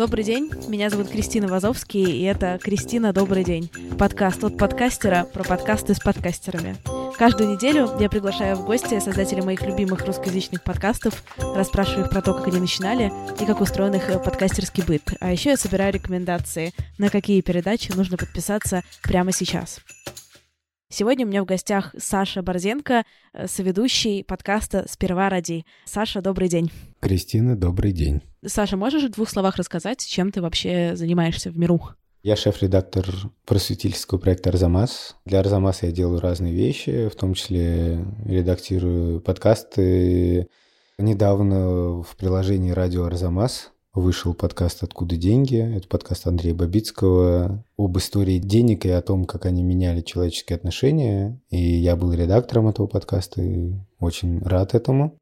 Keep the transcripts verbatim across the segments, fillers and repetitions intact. Добрый день, меня зовут Кристина Вазовский, и это «Кристина, добрый день» — подкаст от подкастера про подкасты с подкастерами. Каждую неделю я приглашаю в гости создателей моих любимых русскоязычных подкастов, расспрашиваю их про то, как они начинали и как устроен их подкастерский быт. А еще я собираю рекомендации, на какие передачи нужно подписаться прямо сейчас. Сегодня у меня в гостях Саша Борзенко, соведущий подкаста «Сперва Роди». Саша, добрый день. Кристина, добрый день. Саша, можешь в двух словах рассказать, чем ты вообще занимаешься в миру? Я шеф-редактор просветительского проекта «Арзамас». Для «Арзамаса» я делаю разные вещи, в том числе редактирую подкасты. Недавно в приложении «Радио Арзамас» вышел подкаст «Откуда деньги?». Это подкаст Андрея Бабицкого об истории денег и о том, как они меняли человеческие отношения. И я был редактором этого подкаста и очень рад этому.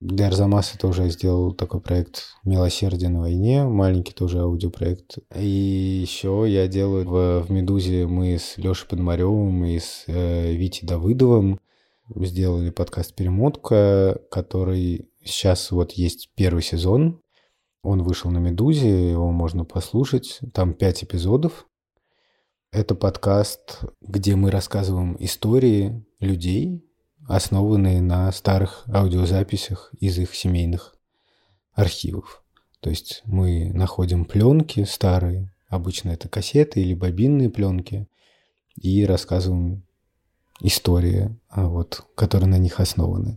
Для Арзамаса тоже я сделал такой проект «Милосердие на войне», маленький тоже аудиопроект. И еще я делаю в, в «Медузе» мы с Лешей Подмаревым и с э, Витей Давыдовым сделали подкаст «Перемотка», который сейчас вот есть первый сезон. Он вышел на «Медузе», его можно послушать. Там пять эпизодов. Это подкаст, где мы рассказываем истории людей, основанные на старых аудиозаписях из их семейных архивов. То есть мы находим пленки старые, обычно это кассеты или бобинные пленки, и рассказываем истории, вот, которые на них основаны.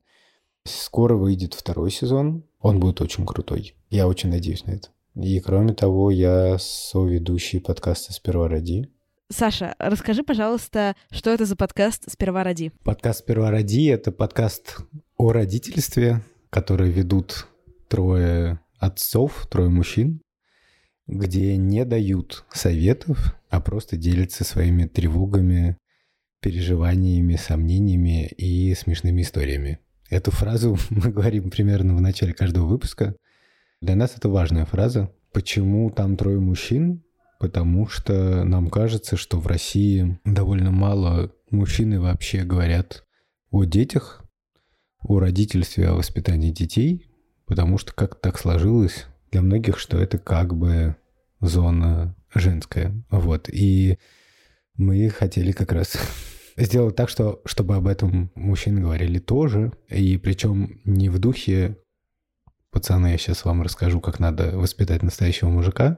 Скоро выйдет второй сезон. Он будет очень крутой. Я очень надеюсь на это. И кроме того, я соведущий подкаста «Сперва Роди». Саша, расскажи, пожалуйста, что это за подкаст «Сперва Роди»? Подкаст «Сперва Роди» — это подкаст о родительстве, который ведут трое отцов, трое мужчин, где не дают советов, а просто делятся своими тревогами, переживаниями, сомнениями и смешными историями. Эту фразу мы говорим примерно в начале каждого выпуска. Для нас это важная фраза. Почему там трое мужчин? Потому что нам кажется, что в России довольно мало мужчины вообще говорят о детях, о родительстве, о воспитании детей, потому что как-то так сложилось для многих, что это как бы зона женская. Вот. И мы хотели как раз... сделать так, что, чтобы об этом мужчины говорили тоже, и причем не в духе «пацаны, я сейчас вам расскажу, как надо воспитать настоящего мужика»,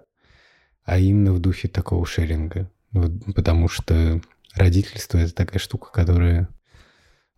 а именно в духе такого шеринга. Вот, потому что родительство — это такая штука, которая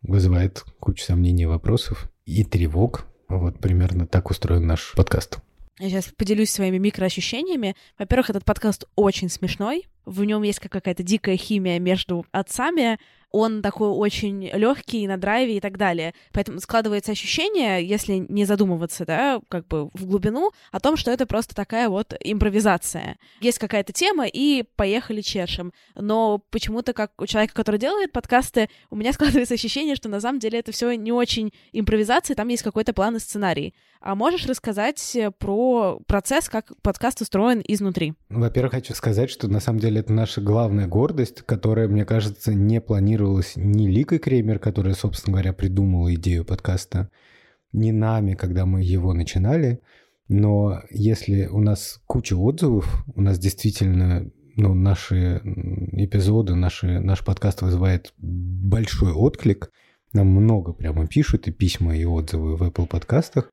вызывает кучу сомнений, вопросов и тревог. Вот примерно так устроен наш подкаст. Я сейчас поделюсь своими микроощущениями. Во-первых, этот подкаст очень смешной. В нем есть какая-то дикая химия между отцами. Он такой очень легкий, на драйве и так далее. Поэтому складывается ощущение, если не задумываться, да, как бы в глубину, о том, что это просто такая вот импровизация. Есть какая-то тема, и поехали чешем. Но почему-то, как у человека, который делает подкасты, у меня складывается ощущение, что на самом деле это все не очень импровизация, там есть какой-то план и сценарий. А можешь рассказать про процесс, как подкаст устроен изнутри? Во-первых, хочу сказать, что на самом деле это наша главная гордость, которая, мне кажется, не планировалась ни Ликой Кремер, которая, собственно говоря, придумала идею подкаста, ни нами, когда мы его начинали. Но если у нас куча отзывов, у нас действительно ну, наши эпизоды, наши, наш подкаст вызывает большой отклик. Нам много прямо пишут и письма, и отзывы в Apple подкастах.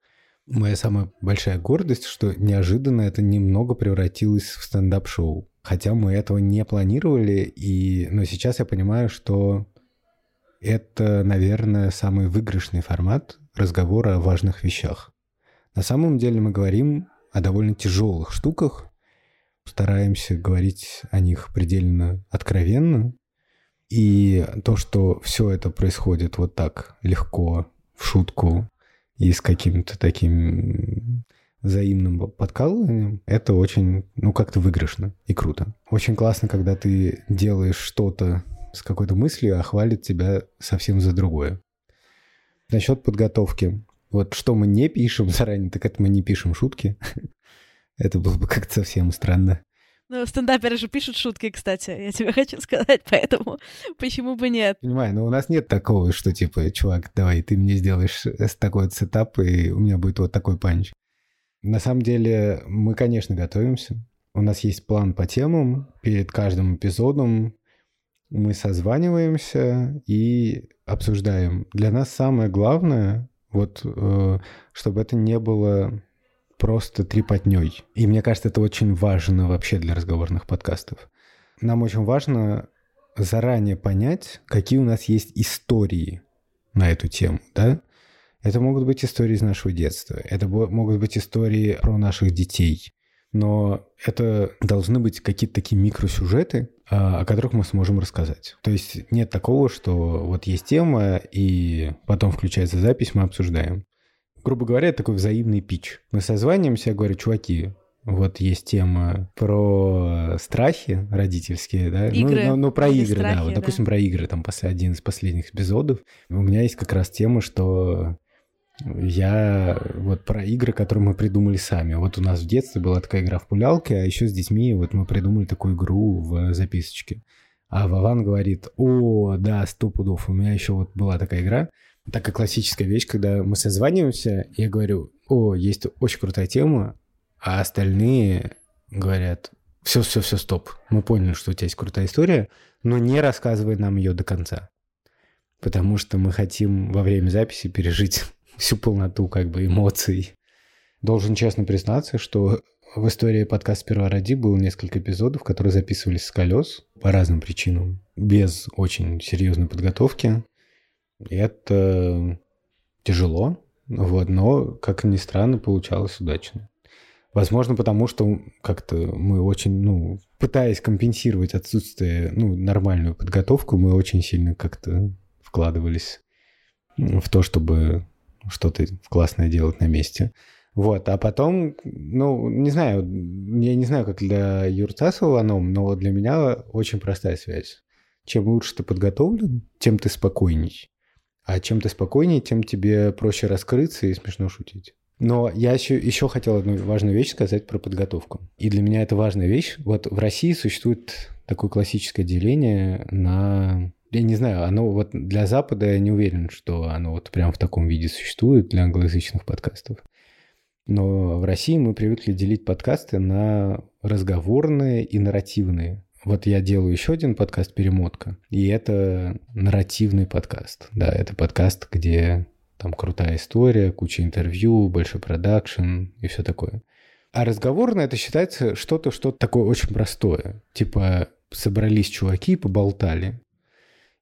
Моя самая большая гордость, что неожиданно это немного превратилось в стендап-шоу. Хотя мы этого не планировали, и... но сейчас я понимаю, что это, наверное, самый выигрышный формат разговора о важных вещах. На самом деле мы говорим о довольно тяжелых штуках, стараемся говорить о них предельно откровенно, и то, что все это происходит вот так легко, в шутку и с каким-то таким... взаимным подкалыванием, это очень, ну, как-то выигрышно и круто. Очень классно, когда ты делаешь что-то с какой-то мыслью, а хвалит тебя совсем за другое. Насчет подготовки. Вот что мы не пишем заранее, так это мы не пишем шутки. Это было бы как-то совсем странно. Ну, стендаперы же пишут шутки, кстати, я тебе хочу сказать, поэтому почему бы нет? Понимаю, но у нас нет такого, что типа, чувак, давай, ты мне сделаешь такой вот сетап, и у меня будет вот такой панч. На самом деле мы, конечно, готовимся. У нас есть план по темам. Перед каждым эпизодом мы созваниваемся и обсуждаем. Для нас самое главное, вот, чтобы это не было просто трепотней. И мне кажется, это очень важно вообще для разговорных подкастов. Нам очень важно заранее понять, какие у нас есть истории на эту тему, да? Это могут быть истории из нашего детства, это могут быть истории про наших детей, но это должны быть какие-то такие микросюжеты, о которых мы сможем рассказать. То есть нет такого, что вот есть тема, и потом включается запись, мы обсуждаем. Грубо говоря, это такой взаимный питч. Мы созваниваемся, я говорю, чуваки, вот есть тема про страхи родительские, да? Игры. Ну, ну, ну про игры, страхи, да. Вот, допустим, да. Про игры, там, после один из последних эпизодов. У меня есть как раз тема, что я вот про игры, которые мы придумали сами. Вот у нас в детстве была такая игра в пулялке, а еще с детьми вот мы придумали такую игру в записочке. А Вован говорит, о, да, сто пудов, у меня еще вот была такая игра. Такая классическая вещь, когда мы созваниваемся, я говорю, о, есть очень крутая тема, а остальные говорят, все-все-все, стоп, мы поняли, что у тебя есть крутая история, но не рассказывай нам ее до конца, потому что мы хотим во время записи пережить всю полноту как бы эмоций. Должен честно признаться, что в истории подкаста «Сперва Роди» было несколько эпизодов, которые записывались с колес по разным причинам, без очень серьезной подготовки. Это тяжело, вот, но, как ни странно, получалось удачно. Возможно, потому что как-то мы очень, ну, пытаясь компенсировать отсутствие, ну, нормальную подготовку, мы очень сильно как-то вкладывались в то, чтобы что-то классное делать на месте. Вот, а потом, ну, не знаю, я не знаю, как для Юртасова оно, но для меня очень простая связь. Чем лучше ты подготовлен, тем ты спокойней. А чем ты спокойней, тем тебе проще раскрыться и смешно шутить. Но я еще, еще хотел одну важную вещь сказать про подготовку. И для меня это важная вещь. Вот в России существует такое классическое деление на... Я не знаю, оно вот для Запада, я не уверен, что оно вот прям в таком виде существует для англоязычных подкастов. Но в России мы привыкли делить подкасты на разговорные и нарративные. Вот я делаю еще один подкаст «Перемотка», и это нарративный подкаст. Да, это подкаст, где... Там крутая история, куча интервью, большой продакшн и все такое. А разговорное это считается что-то, что-то такое очень простое. Типа собрались чуваки и поболтали.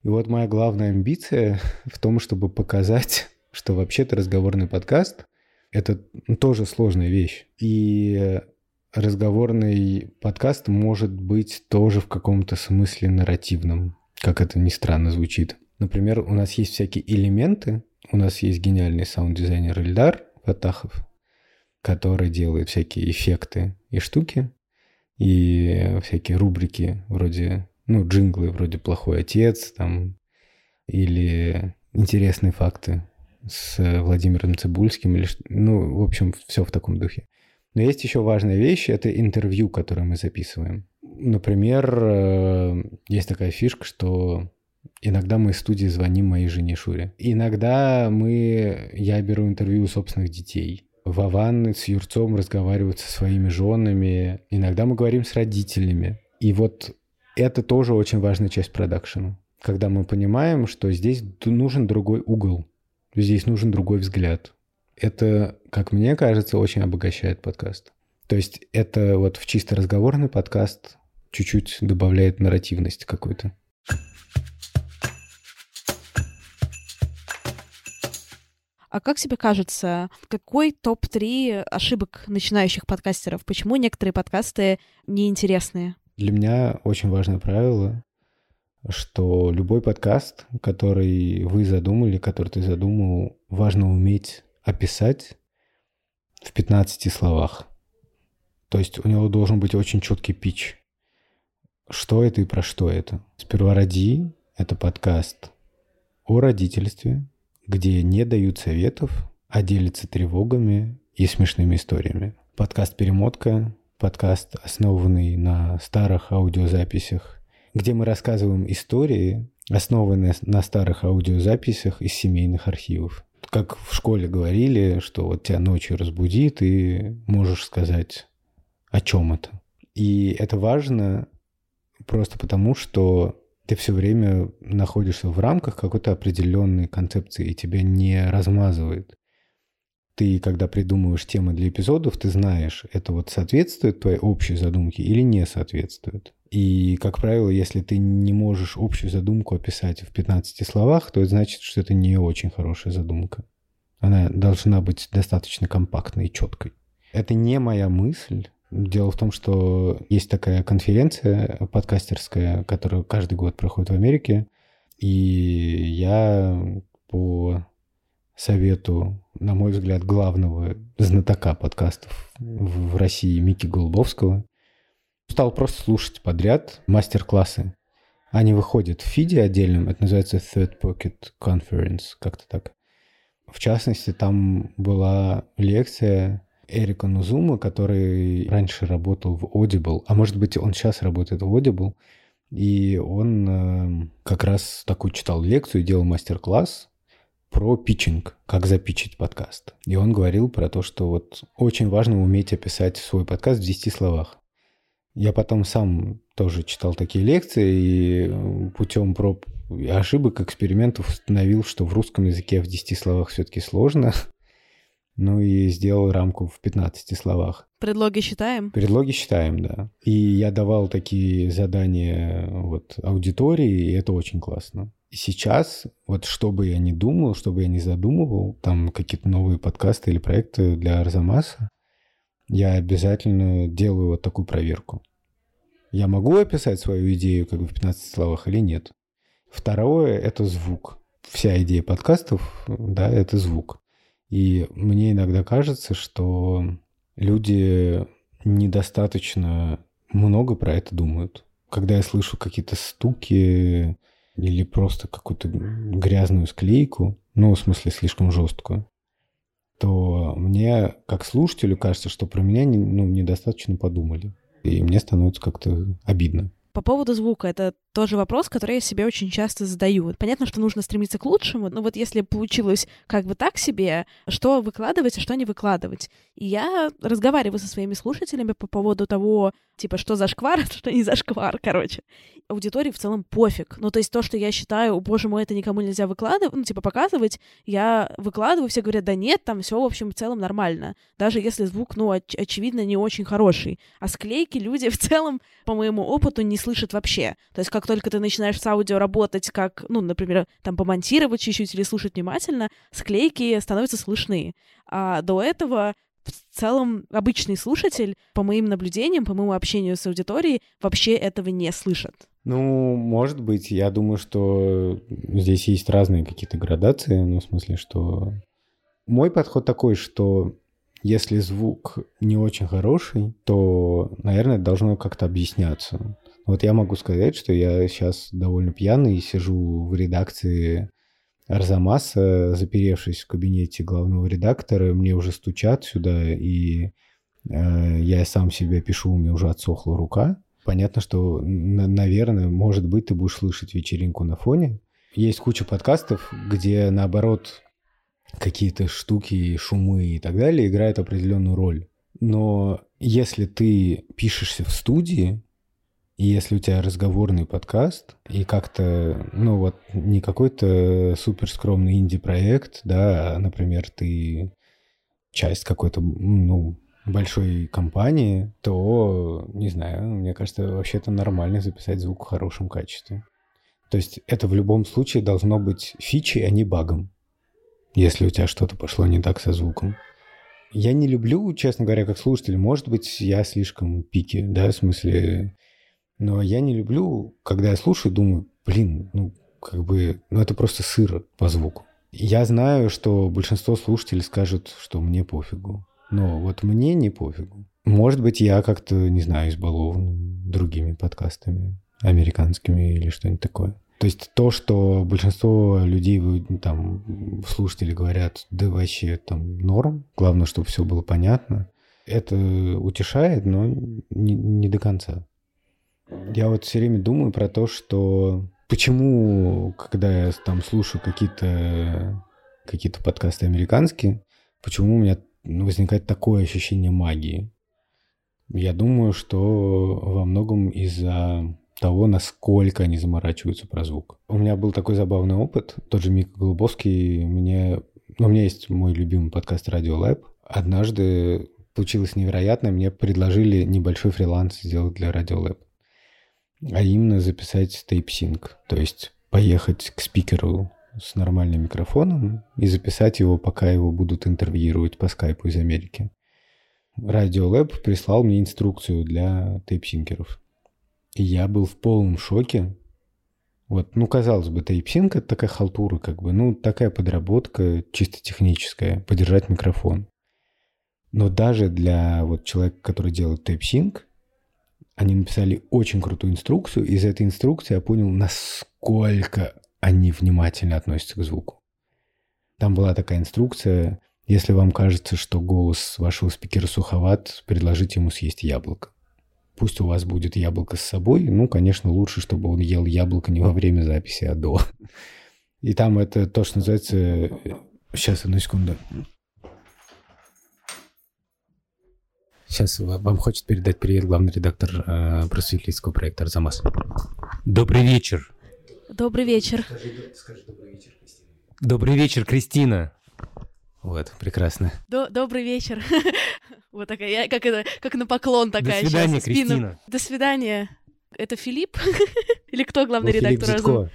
И вот моя главная амбиция в том, чтобы показать, что вообще-то разговорный подкаст – это тоже сложная вещь. И разговорный подкаст может быть тоже в каком-то смысле нарративным, как это ни странно звучит. Например, у нас есть всякие элементы, у нас есть гениальный саунд-дизайнер Ильдар Фатахов, который делает всякие эффекты и штуки, и всякие рубрики вроде, ну, джинглы вроде «Плохой отец», там, или «Интересные факты» с Владимиром Цыбульским, или, ну, в общем, все в таком духе. Но есть еще важная вещь – это интервью, которое мы записываем. Например, есть такая фишка, что... Иногда мы из студии звоним моей жене Шуре. Иногда мы... я беру интервью у собственных детей. Вован с Юрцом разговаривают со своими женами. Иногда мы говорим с родителями. И вот это тоже очень важная часть продакшена. Когда мы понимаем, что здесь нужен другой угол. Здесь нужен другой взгляд. Это, как мне кажется, очень обогащает подкаст. То есть это вот в чисто разговорный подкаст чуть-чуть добавляет нарративность какую-то. А как тебе кажется, какой топ-три ошибок начинающих подкастеров? Почему некоторые подкасты неинтересные? Для меня очень важное правило, что любой подкаст, который вы задумали, который ты задумал, важно уметь описать в пятнадцати словах. То есть у него должен быть очень четкий питч. Что это и про что это? «Сперва роди» — это подкаст о родительстве, где не дают советов, а делятся тревогами и смешными историями. Подкаст «Перемотка», подкаст, основанный на старых аудиозаписях, где мы рассказываем истории, основанные на старых аудиозаписях из семейных архивов. как в школе говорили, что вот тебя ночью разбудит, и можешь сказать, о чем это. И это важно просто потому, что ты все время находишься в рамках какой-то определенной концепции, и тебя не размазывает. Ты, когда придумываешь темы для эпизодов, ты знаешь, это вот соответствует твоей общей задумке или не соответствует. И, как правило, если ты не можешь общую задумку описать в пятнадцати словах, то это значит, что это не очень хорошая задумка. Она должна быть достаточно компактной и четкой. Это не моя мысль. Дело в том, что есть такая конференция подкастерская, которая каждый год проходит в Америке. И я по совету, на мой взгляд, главного знатока подкастов в России Мики Голубовского стал просто слушать подряд мастер-классы. Они выходят в фиде отдельном, это называется Third Pocket Conference, как-то так. В частности, там была лекция Эрика Нузума, который раньше работал в Audible, а может быть, он сейчас работает в Audible, и он э, как раз такую читал лекцию, делал мастер-класс про питчинг, как запитчить подкаст. И он говорил про то, что вот очень важно уметь описать свой подкаст в десяти словах. Я потом сам тоже читал такие лекции, и путем проб и ошибок, экспериментов установил, что в русском языке в десяти словах все-таки сложно. Ну и сделал рамку в пятнадцати словах. Предлоги считаем? Предлоги считаем, да. И я давал такие задания вот, аудитории, и это очень классно. И сейчас, вот что бы я ни думал, что бы я ни задумывал, там какие-то новые подкасты или проекты для Арзамаса, я обязательно делаю вот такую проверку. Я могу описать свою идею как бы в пятнадцати словах или нет? Второе – это звук. Вся идея подкастов, да, это звук. И мне иногда кажется, что люди недостаточно много про это думают. Когда я слышу какие-то стуки или просто какую-то грязную склейку, ну, в смысле, слишком жесткую, то мне, как слушателю, кажется, что про меня ну, недостаточно подумали. И мне становится как-то обидно. По поводу звука, это тоже вопрос, который я себе очень часто задаю. Понятно, что нужно стремиться к лучшему, но вот если получилось как бы так себе, что выкладывать, а что не выкладывать. И я разговариваю со своими слушателями по поводу того, типа, что зашквар, а что не зашквар, короче. Аудитории в целом пофиг. Ну, то есть то, что я считаю, боже мой, это никому нельзя выкладывать, ну, типа, показывать, я выкладываю, все говорят, да нет, там все в общем, в целом нормально. Даже если звук, ну, оч- очевидно, не очень хороший. А склейки люди в целом, по моему опыту, не слышат вообще. То есть как только ты начинаешь с аудио работать, как, ну, например, там помонтировать чуть-чуть или слушать внимательно, склейки становятся слышны. А до этого в целом обычный слушатель, по моим наблюдениям, по моему общению с аудиторией, вообще этого не слышит. Ну, может быть. Я думаю, что здесь есть разные какие-то градации. Ну, в смысле, что... Мой подход такой, что если звук не очень хороший, то, наверное, должно как-то объясняться. Вот я могу сказать, что я сейчас довольно пьяный, сижу в редакции Арзамаса, заперевшись в кабинете главного редактора, мне уже стучат сюда, и э, я сам себе пишу, у меня уже отсохла рука. Понятно, что, наверное, может быть, ты будешь слышать вечеринку на фоне. Есть куча подкастов, где, наоборот, какие-то штуки, шумы и так далее играют определенную роль. Но если ты пишешься в студии, и если у тебя разговорный подкаст, и как-то, ну вот, не какой-то суперскромный инди-проект, да, а, например, ты часть какой-то, ну, большой компании, то, не знаю, мне кажется, вообще-то нормально записать звук в хорошем качестве. То есть это в любом случае должно быть фичей, а не багом, если у тебя что-то пошло не так со звуком. Я не люблю, честно говоря, как слушатель, может быть, я слишком пики, да, в смысле... Но я не люблю, когда я слушаю, думаю, блин, ну, как бы, ну, это просто сыро по звуку. Я знаю, что большинство слушателей скажут, что мне пофигу. Но вот мне не пофигу. Может быть, я как-то, не знаю, избалован другими подкастами американскими или что-нибудь такое. То есть то, что большинство людей, там, слушатели говорят, да вообще там норм, главное, чтобы все было понятно, это утешает, но не, не до конца. Я вот все время думаю про то, что почему, когда я там слушаю какие-то какие-то подкасты американские, почему у меня ну, возникает такое ощущение магии? Я думаю, что во многом из-за того, насколько они заморачиваются про звук. У меня был такой забавный опыт. Тот же Мики Голубовский мне... Ну, у меня есть мой любимый подкаст «Радиолэб». Однажды получилось невероятное. Мне предложили небольшой фриланс сделать для «Радиолэб». А именно записать тейп-синк. То есть поехать к спикеру с нормальным микрофоном и записать его, пока его будут интервьюировать по скайпу из Америки. «Радиолэб» прислал мне инструкцию для тейп-синкеров. И я был в полном шоке. Вот, ну, казалось бы, тейп-синк — это такая халтура, как бы, ну, такая подработка чисто техническая, подержать микрофон. Но даже для вот человека, который делает тейп-синк, они написали очень крутую инструкцию. Из этой инструкции я понял, насколько они внимательно относятся к звуку. Там была такая инструкция: если вам кажется, что голос вашего спикера суховат, предложите ему съесть яблоко. Пусть у вас будет яблоко с собой. Ну, конечно, лучше, чтобы он ел яблоко не во время записи, а до. И там это то, что называется... Сейчас, одну секунду. Сейчас вам хочет передать привет главный редактор э, просветительского проекта «Арзамас». Добрый вечер. Добрый вечер. Скажи, скажи добрый вечер, Кристина. Добрый вечер, Кристина. Вот, прекрасно. До, добрый вечер. Вот такая, я, как, это, как на поклон такая. До свидания, сейчас, Кристина. До свидания. Это Филипп? Или кто главный ну, редактор «Разум»?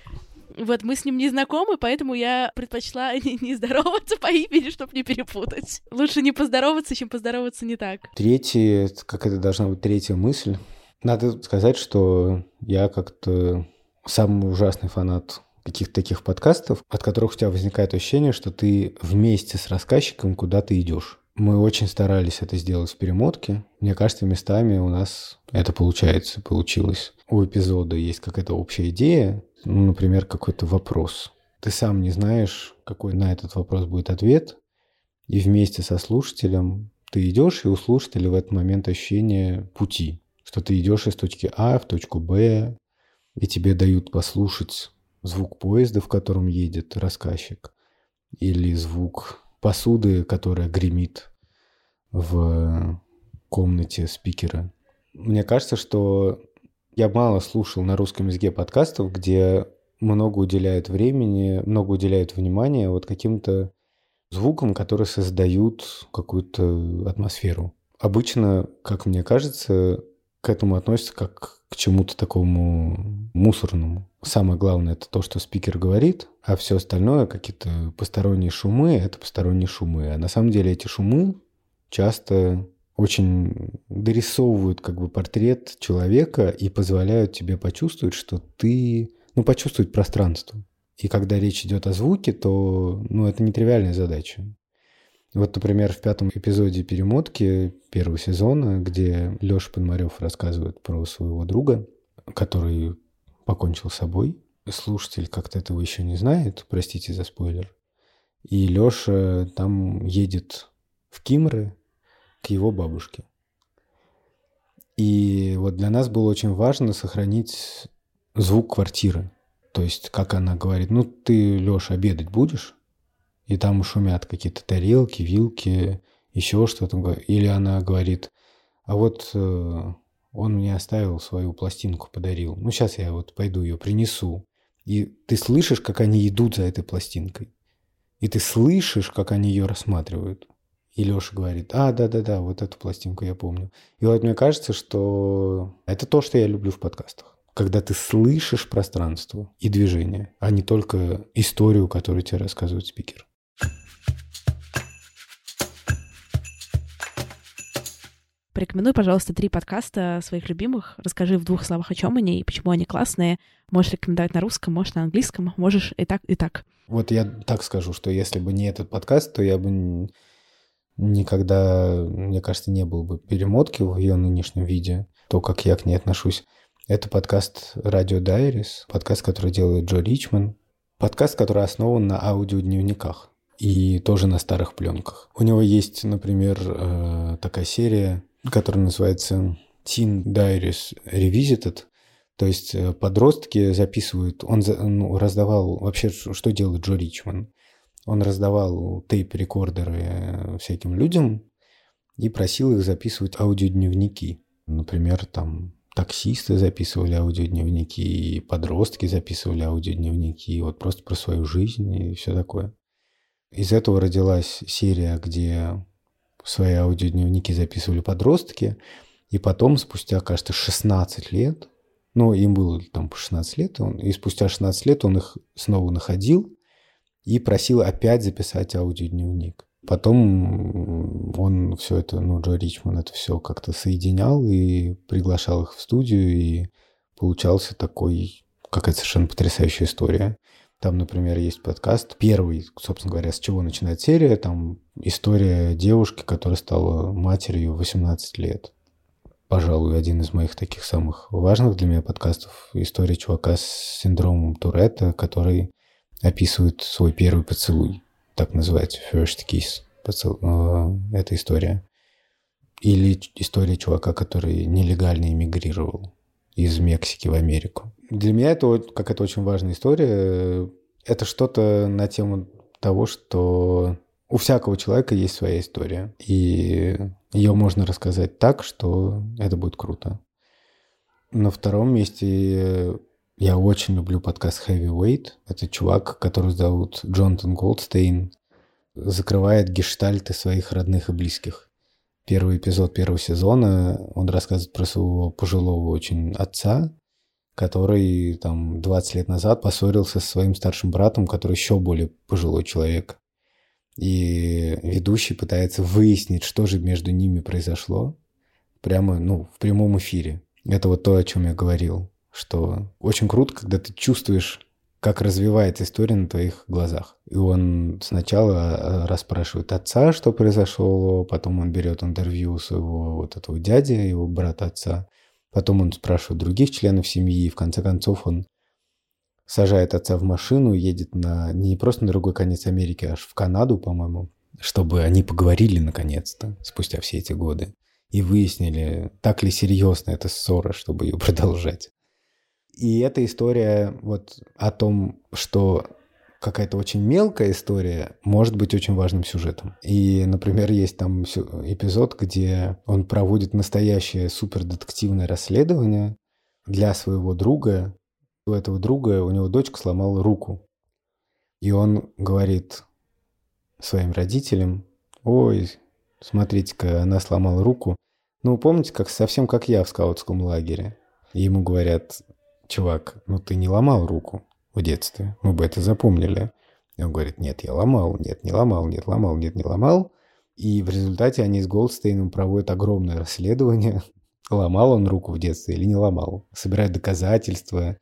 Вот мы с ним не знакомы, поэтому я предпочла не, не здороваться по имени, чтобы не перепутать. Лучше не поздороваться, чем поздороваться не так. Третья, как это должна быть третья мысль. Надо сказать, что я как-то самый ужасный фанат каких-то таких подкастов, от которых у тебя возникает ощущение, что ты вместе с рассказчиком куда-то идешь. Мы очень старались это сделать в перемотке. Мне кажется, местами у нас это получается, получилось. У эпизода есть какая-то общая идея, ну, например, какой-то вопрос. Ты сам не знаешь, какой на этот вопрос будет ответ, и вместе со слушателем ты идешь, и у слушателя в этот момент ощущение пути, что ты идешь из точки А в точку Б, и тебе дают послушать звук поезда, в котором едет рассказчик, или звук посуды, которая гремит в комнате спикера. Мне кажется, что я мало слушал на русском языке подкастов, где много уделяют времени, много уделяют внимания вот каким-то звукам, которые создают какую-то атмосферу. Обычно, как мне кажется, к этому относятся как к чему-то такому мусорному. Самое главное – это то, что спикер говорит, а все остальное, какие-то посторонние шумы – это посторонние шумы. А на самом деле эти шумы часто очень дорисовывают как бы портрет человека и позволяют тебе почувствовать, что ты… Ну, почувствовать пространство. И когда речь идет о звуке, то ну, это нетривиальная задача. Вот, например, в пятом эпизоде «Перемотки» первого сезона, где Леша Подмарев рассказывает про своего друга, который… покончил с собой. Слушатель как-то этого еще не знает, простите за спойлер. И Леша там едет в Кимры к его бабушке. И вот для нас было очень важно сохранить звук квартиры. То есть, как она говорит, ну ты, Леша, обедать будешь? И там шумят какие-то тарелки, вилки, еще что-то. Или она говорит, а вот... Он мне оставил свою пластинку, подарил. Ну, сейчас я вот пойду ее принесу. И ты слышишь, как они идут за этой пластинкой. И ты слышишь, как они ее рассматривают. И Леша говорит, а, да-да-да, вот эту пластинку я помню. И вот мне кажется, что это то, что я люблю в подкастах. Когда ты слышишь пространство и движение, а не только историю, которую тебе рассказывает спикер. Порекомендуй, пожалуйста, три подкаста своих любимых. Расскажи в двух словах, о чем они и почему они классные. Можешь рекомендовать на русском, можешь на английском, можешь и так, и так. Вот я так скажу, что если бы не этот подкаст, то я бы никогда, мне кажется, не был бы перемотки в ее нынешнем виде, то, как я к ней отношусь. Это подкаст «Радио Diaries», подкаст, который делает Джо Ричман, подкаст, который основан на аудиодневниках и тоже на старых пленках. У него есть, например, такая серия, который называется Teen Diaries Revisited. То есть подростки записывают... Он, за, он раздавал... Вообще, что делает Джо Ричман? Он раздавал тейп-рекордеры всяким людям и просил их записывать аудиодневники. Например, там таксисты записывали аудиодневники, подростки записывали аудиодневники, вот просто про свою жизнь и все такое. Из этого родилась серия, где свои аудиодневники записывали подростки, и потом, спустя, кажется, шестнадцать лет, ну, им было там по шестнадцать лет, он, и спустя шестнадцать лет он их снова находил и просил опять записать аудиодневник. Потом он все это, ну, Джо Ричман это все как-то соединял и приглашал их в студию, и получался такой, какая-то совершенно потрясающая история. Там, например, есть подкаст первый, собственно говоря, с чего начинает серия, там история девушки, которая стала матерью в восемнадцать лет. Пожалуй, один из моих таких самых важных для меня подкастов — история чувака с синдромом Туретта, который описывает свой первый поцелуй, так называется, first kiss, поцелуй, эта история. Или история чувака, который нелегально эмигрировал из Мексики в Америку. Для меня это какая-то очень важная история. Это что-то на тему того, что у всякого человека есть своя история. И ее можно рассказать так, что это будет круто. На втором месте я очень люблю подкаст Heavyweight. Это чувак, которого зовут Джонатан Голдстейн. Закрывает гештальты своих родных и близких. Первый эпизод первого сезона он рассказывает про своего пожилого очень отца, который там двадцать лет назад поссорился со своим старшим братом, который еще более пожилой человек. И ведущий пытается выяснить, что же между ними произошло, прямо, ну, в прямом эфире. Это вот то, о чем я говорил, что очень круто, когда ты чувствуешь, как развивается история на твоих глазах. И он сначала расспрашивает отца, что произошло, потом он берет интервью у своего вот этого дяди, его брата отца, потом он спрашивает других членов семьи, и в конце концов он сажает отца в машину, едет на не просто на другой конец Америки, аж в Канаду, по-моему, чтобы они поговорили наконец-то, спустя все эти годы, и выяснили, так ли серьезна эта ссора, чтобы ее продолжать. И эта история вот о том, что какая-то очень мелкая история может быть очень важным сюжетом. И, например, есть там эпизод, где он проводит настоящее супердетективное расследование для своего друга. У этого друга, у него дочка сломала руку. И он говорит своим родителям: ой, смотрите-ка, она сломала руку. Ну, помните, как совсем как я в скаутском лагере. И ему говорят: чувак, ну ты не ломал руку в детстве, мы бы это запомнили. И он говорит: нет, я ломал, нет, не ломал, нет, ломал, нет, не ломал. И в результате они с Голдстейном проводят огромное расследование, ломал он руку в детстве или не ломал. Собирают доказательства,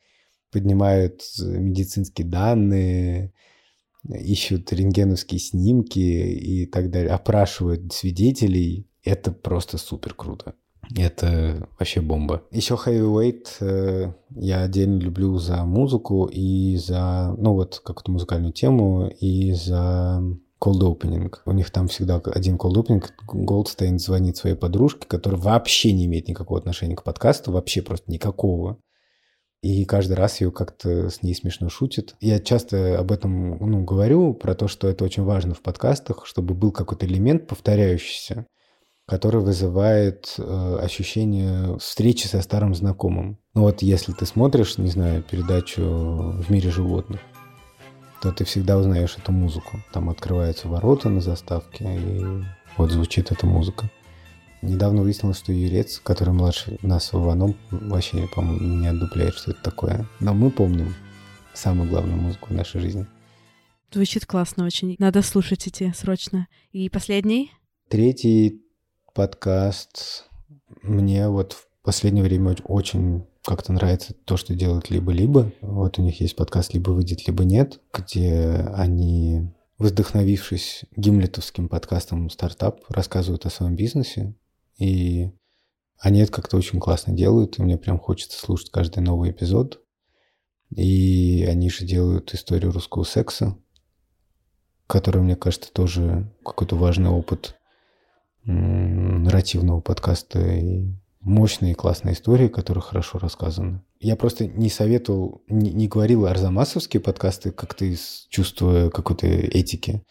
поднимают медицинские данные, ищут рентгеновские снимки и так далее, опрашивают свидетелей. Это просто супер круто. Это вообще бомба. Еще Heavyweight я отдельно люблю за музыку и за, ну вот, какую-то музыкальную тему, и за cold opening. У них там всегда один cold opening. Голдстейн звонит своей подружке, которая вообще не имеет никакого отношения к подкасту, вообще просто никакого. И каждый раз ее как-то с ней смешно шутит. Я часто об этом, ну, говорю, про то, что это очень важно в подкастах, чтобы был какой-то элемент повторяющийся, который вызывает э, ощущение встречи со старым знакомым. Ну вот если ты смотришь, не знаю, передачу «В мире животных», то ты всегда узнаешь эту музыку. Там открываются ворота на заставке, и вот звучит эта музыка. Недавно выяснилось, что Юрец, который младше нас с Вованом, вообще, по-моему, не отдупляет, что это такое. Но мы помним самую главную музыку в нашей жизни. Звучит классно очень. Надо слушать эти срочно. И последний? Третий подкаст. Мне вот в последнее время очень как-то нравится то, что делают «Либо-либо». Вот у них есть подкаст «Либо выйдет, либо нет», где они, вдохновившись гимлетовским подкастом «Стартап», рассказывают о своем бизнесе. И они это как-то очень классно делают, и мне прям хочется слушать каждый новый эпизод. И они же делают «Историю русского секса», которая, мне кажется, тоже какой-то важный опыт нарративного подкаста и мощные классные истории, которые хорошо рассказаны. Я просто не советовал, не, не говорил арзамасовские подкасты, как-то из чувства какой-то этики.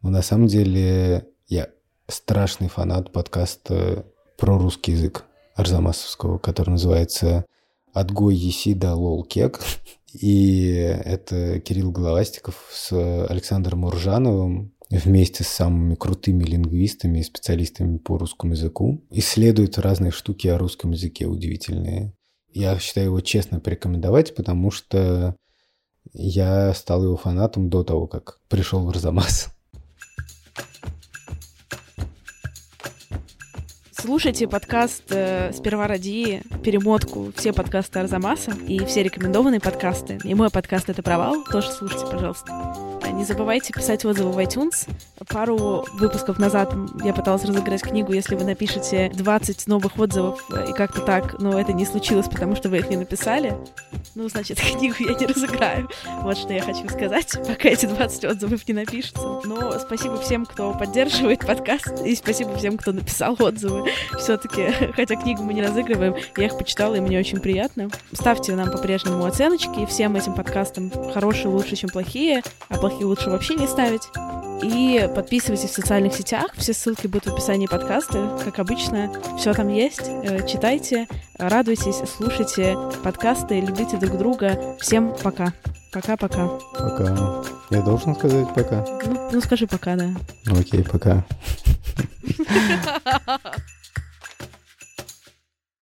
Но на самом деле я страшный фанат подкаста про русский язык арзамасовского, который называется «От гой еси да лол кек». И это Кирилл Головастиков с Александром Уржановым вместе с самыми крутыми лингвистами и специалистами по русскому языку исследуют разные штуки о русском языке удивительные. Я считаю его честно порекомендовать, потому что я стал его фанатом до того, как пришел в Арзамас. Слушайте подкаст «Сперва Роди», перемотку, все подкасты Арзамаса и все рекомендованные подкасты. И мой подкаст «Это провал» тоже слушайте, пожалуйста. Не забывайте писать отзывы в iTunes. Пару выпусков назад я пыталась разыграть книгу, если вы напишете двадцать новых отзывов и как-то так, но это не случилось, потому что вы их не написали. Ну, значит, книгу я не разыграю. Вот что я хочу сказать, пока эти двадцать отзывов не напишутся. Но спасибо всем, кто поддерживает подкаст, и спасибо всем, кто написал отзывы. Все-таки, хотя книгу мы не разыгрываем, я их почитала, и мне очень приятно. Ставьте нам по-прежнему оценочки, всем этим подкастам хорошие лучше, чем плохие, а плохие и лучше вообще не ставить. И подписывайтесь в социальных сетях. Все ссылки будут в описании подкаста. Как обычно, все там есть. Читайте, радуйтесь, слушайте подкасты, любите друг друга. Всем пока. Пока-пока. Пока. Я должен сказать пока? Ну, ну скажи пока, да. Окей, пока.